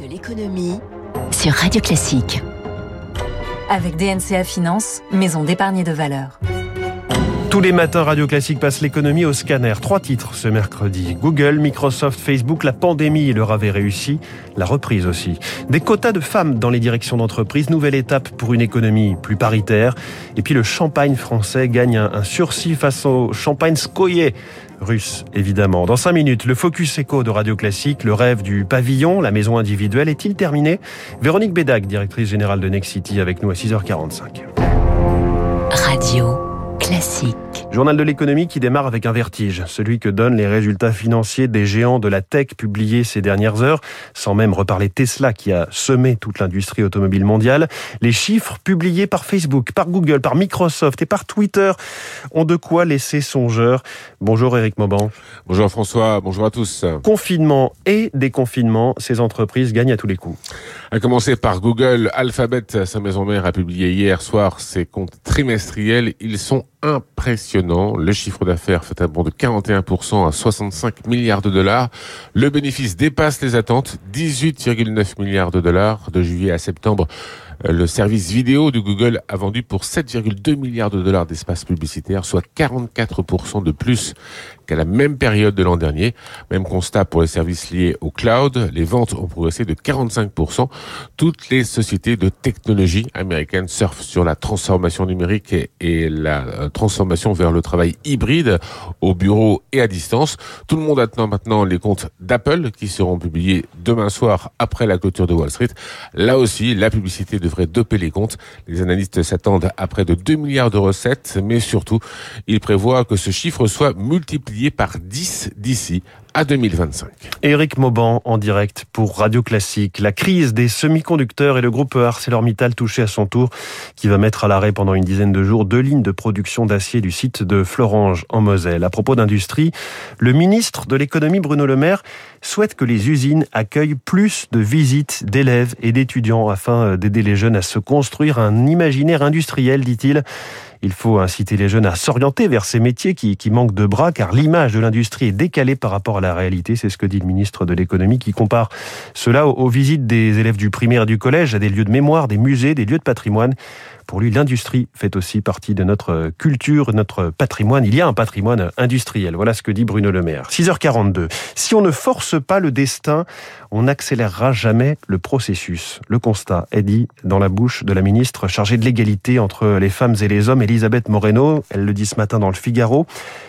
de l'économie sur Radio Classique. Avec DNCA Finance, maison d'épargne de valeur. Tous les matins, Radio Classique passe l'économie au scanner. 3 titres ce mercredi. Google, Microsoft, Facebook, la pandémie leur avait réussi, la reprise aussi. Des quotas de femmes dans les directions d'entreprise, nouvelle étape pour une économie plus paritaire. Et puis le champagne français gagne un sursis face au champagne skoye. Russe, évidemment. Dans 5 minutes, le Focus Éco de Radio Classique, le rêve du pavillon, la maison individuelle, est-il terminé ? Véronique Bédague, directrice générale de Nexity, avec nous à 6h45. Radio Classique. Journal de l'économie qui démarre avec un vertige, celui que donnent les résultats financiers des géants de la tech publiés ces dernières heures, sans même reparler Tesla qui a semé toute l'industrie automobile mondiale. Les chiffres publiés par Facebook, par Google, par Microsoft et par Twitter ont de quoi laisser songeur. Bonjour Eric Mauban. Bonjour François, bonjour à tous. Confinement et déconfinement, ces entreprises gagnent à tous les coups. À commencer par Google, Alphabet, sa maison mère, a publié hier soir ses comptes trimestriels. Ils sont impressionnant. Le chiffre d'affaires fait un bond de 41% à 65 milliards de dollars. Le bénéfice dépasse les attentes, 18,9 milliards de dollars. De juillet à septembre, le service vidéo de Google a vendu pour 7,2 milliards de dollars d'espace publicitaire, soit 44% de plus qu'à la même période de l'an dernier. Même constat pour les services liés au cloud. Les ventes ont progressé de 45%. Toutes les sociétés de technologie américaines surfent sur la transformation numérique et la transformation vers le travail hybride au bureau et à distance. Tout le monde attend maintenant les comptes d'Apple qui seront publiés demain soir après la clôture de Wall Street. Là aussi, la publicité devrait doper les comptes. Les analystes s'attendent à près de 2 milliards de recettes, mais surtout, ils prévoient que ce chiffre soit multiplié par 10 d'ici à 2025. Eric Mauban en direct pour Radio Classique. La crise des semi-conducteurs et le groupe ArcelorMittal touché à son tour, qui va mettre à l'arrêt pendant une dizaine de jours 2 lignes de production d'acier du site de Florange en Moselle. À propos d'industrie, le ministre de l'économie Bruno Le Maire souhaite que les usines accueillent plus de visites d'élèves et d'étudiants afin d'aider les jeunes à se construire un imaginaire industriel, dit-il. Il faut inciter les jeunes à s'orienter vers ces métiers qui manquent de bras, car l'image de l'industrie est décalée par rapport à la réalité. C'est ce que dit le ministre de l'économie, qui compare cela aux visites des élèves du primaire et du collège, à des lieux de mémoire, des musées, des lieux de patrimoine. Pour lui, l'industrie fait aussi partie de notre culture, notre patrimoine. Il y a un patrimoine industriel. Voilà ce que dit Bruno Le Maire. 6h42. Si on ne force pas le destin, on n'accélérera jamais le processus. Le constat est dit dans la bouche de la ministre chargée de l'égalité entre les femmes et les hommes, Elisabeth Moreno. Elle le dit ce matin dans le Figaro.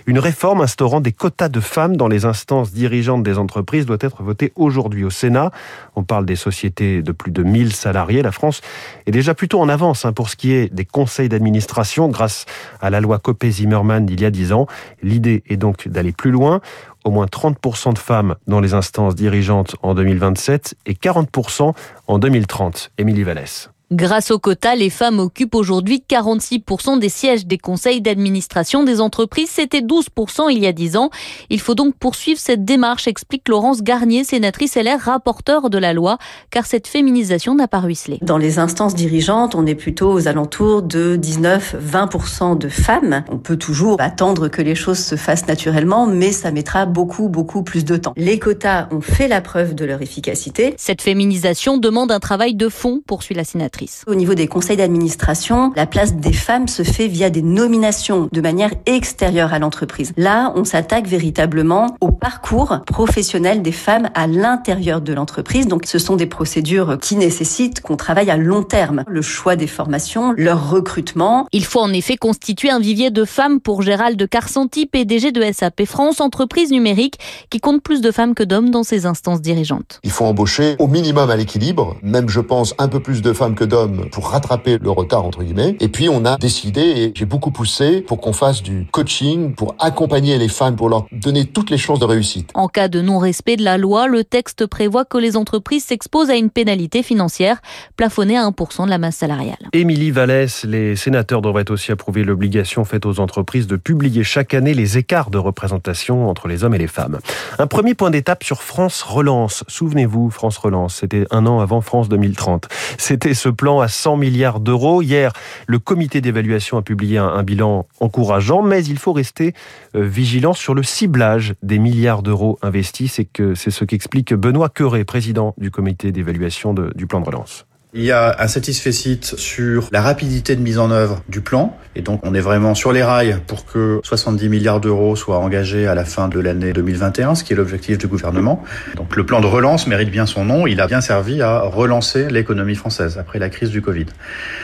Une réforme instaurant des quotas de femmes dans les instances dirigeantes des entreprises doit être votée aujourd'hui au Sénat. On parle des sociétés de plus de 1000 salariés. La France est déjà plutôt en avance pour ce qui des conseils d'administration grâce à la loi Copé-Zimmermann d'il y a 10 ans. L'idée est donc d'aller plus loin. Au moins 30% de femmes dans les instances dirigeantes en 2027 et 40% en 2030. Émilie Vallès. Grâce aux quotas, les femmes occupent aujourd'hui 46% des sièges des conseils d'administration des entreprises. C'était 12% il y a 10 ans. Il faut donc poursuivre cette démarche, explique Laurence Garnier, sénatrice LR, rapporteure de la loi, car cette féminisation n'a pas ruisselé. Dans les instances dirigeantes, on est plutôt aux alentours de 19-20% de femmes. On peut toujours attendre que les choses se fassent naturellement, mais ça mettra beaucoup plus de temps. Les quotas ont fait la preuve de leur efficacité. Cette féminisation demande un travail de fond, poursuit la sénatrice. Au niveau des conseils d'administration, la place des femmes se fait via des nominations de manière extérieure à l'entreprise. Là, on s'attaque véritablement au parcours professionnel des femmes à l'intérieur de l'entreprise. Donc, ce sont des procédures qui nécessitent qu'on travaille à long terme. Le choix des formations, leur recrutement. Il faut en effet constituer un vivier de femmes pour Gérald de Carsanti, PDG de SAP France, entreprise numérique qui compte plus de femmes que d'hommes dans ses instances dirigeantes. Il faut embaucher au minimum à l'équilibre, même je pense un peu plus de femmes que d'hommes pour rattraper le retard entre guillemets. Et puis on a décidé, et j'ai beaucoup poussé pour qu'on fasse du coaching, pour accompagner les femmes, pour leur donner toutes les chances de réussite. En cas de non-respect de la loi, le texte prévoit que les entreprises s'exposent à une pénalité financière plafonnée à 1% de la masse salariale. Émilie Vallès, les sénateurs devraient aussi approuver l'obligation faite aux entreprises de publier chaque année les écarts de représentation entre les hommes et les femmes. Un premier point d'étape sur France Relance. Souvenez-vous, France Relance, c'était un an avant France 2030. C'était ce plan à 100 milliards d'euros. Hier, le comité d'évaluation a publié un bilan encourageant, mais il faut rester vigilant sur le ciblage des milliards d'euros investis. C'est ce qu'explique Benoît Cœuré, président du comité d'évaluation du plan de relance. Il y a un satisfecit sur la rapidité de mise en œuvre du plan. Et donc, on est vraiment sur les rails pour que 70 milliards d'euros soient engagés à la fin de l'année 2021, ce qui est l'objectif du gouvernement. Donc, le plan de relance mérite bien son nom. Il a bien servi à relancer l'économie française après la crise du Covid.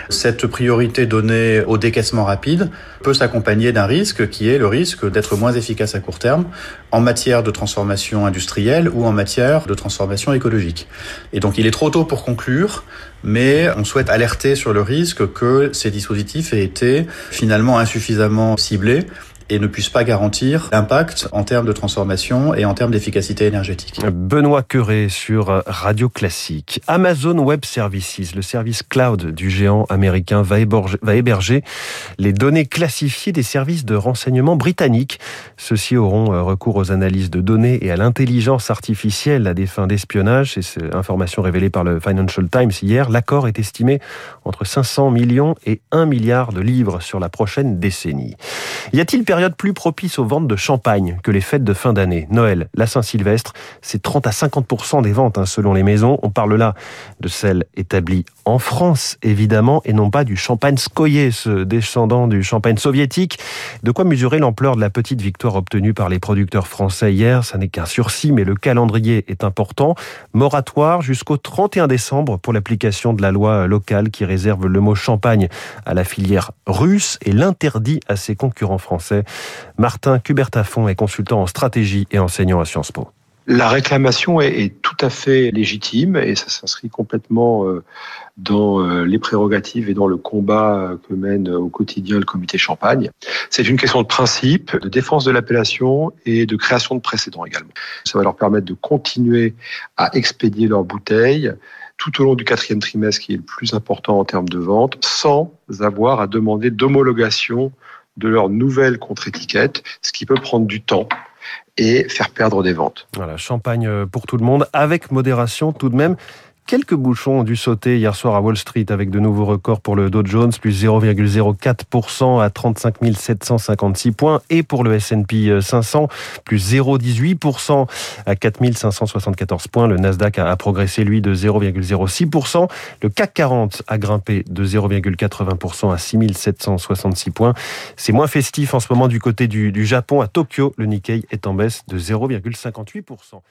Cette priorité donnée au décaissement rapide peut s'accompagner d'un risque qui est le risque d'être moins efficace à court terme en matière de transformation industrielle ou en matière de transformation écologique. Et donc, il est trop tôt pour conclure. Mais on souhaite alerter sur le risque que ces dispositifs aient été finalement insuffisamment ciblés et ne puissent pas garantir l'impact en termes de transformation et en termes d'efficacité énergétique. Benoît Cœuré sur Radio Classique. Amazon Web Services, le service cloud du géant américain, va héberger les données classifiées des services de renseignement britanniques. Ceux-ci auront recours aux analyses de données et à l'intelligence artificielle à des fins d'espionnage. C'est information révélée par le Financial Times hier. L'accord est estimé entre 500 millions et 1 milliard de livres sur la prochaine décennie. Y a-t-il plus propice aux ventes de champagne que les fêtes de fin d'année? Noël, la Saint-Sylvestre, c'est 30 à 50% des ventes, selon les maisons. On parle là de celles établies en France, évidemment, et non pas du champagne scoyé, ce descendant du champagne soviétique. De quoi mesurer l'ampleur de la petite victoire obtenue par les producteurs français hier? Ça n'est qu'un sursis, mais le calendrier est important. Moratoire jusqu'au 31 décembre pour l'application de la loi locale qui réserve le mot champagne à la filière russe et l'interdit à ses concurrents français. Martin Cubertafon est consultant en stratégie et enseignant à Sciences Po. La réclamation est tout à fait légitime et ça s'inscrit complètement dans les prérogatives et dans le combat que mène au quotidien le comité Champagne. C'est une question de principe, de défense de l'appellation et de création de précédents également. Ça va leur permettre de continuer à expédier leurs bouteilles tout au long du quatrième trimestre qui est le plus important en termes de vente, sans avoir à demander d'homologation de leur nouvelle contre-étiquette, ce qui peut prendre du temps et faire perdre des ventes. Voilà, champagne pour tout le monde, avec modération tout de même. Quelques bouchons ont dû sauter hier soir à Wall Street avec de nouveaux records pour le Dow Jones, plus 0,04% à 35 756 points et pour le S&P 500, plus 0,18% à 4 574 points. Le Nasdaq a progressé, lui, de 0,06%. Le CAC 40 a grimpé de 0,80% à 6 766 points. C'est moins festif en ce moment du côté du Japon. À Tokyo, le Nikkei est en baisse de 0,58%.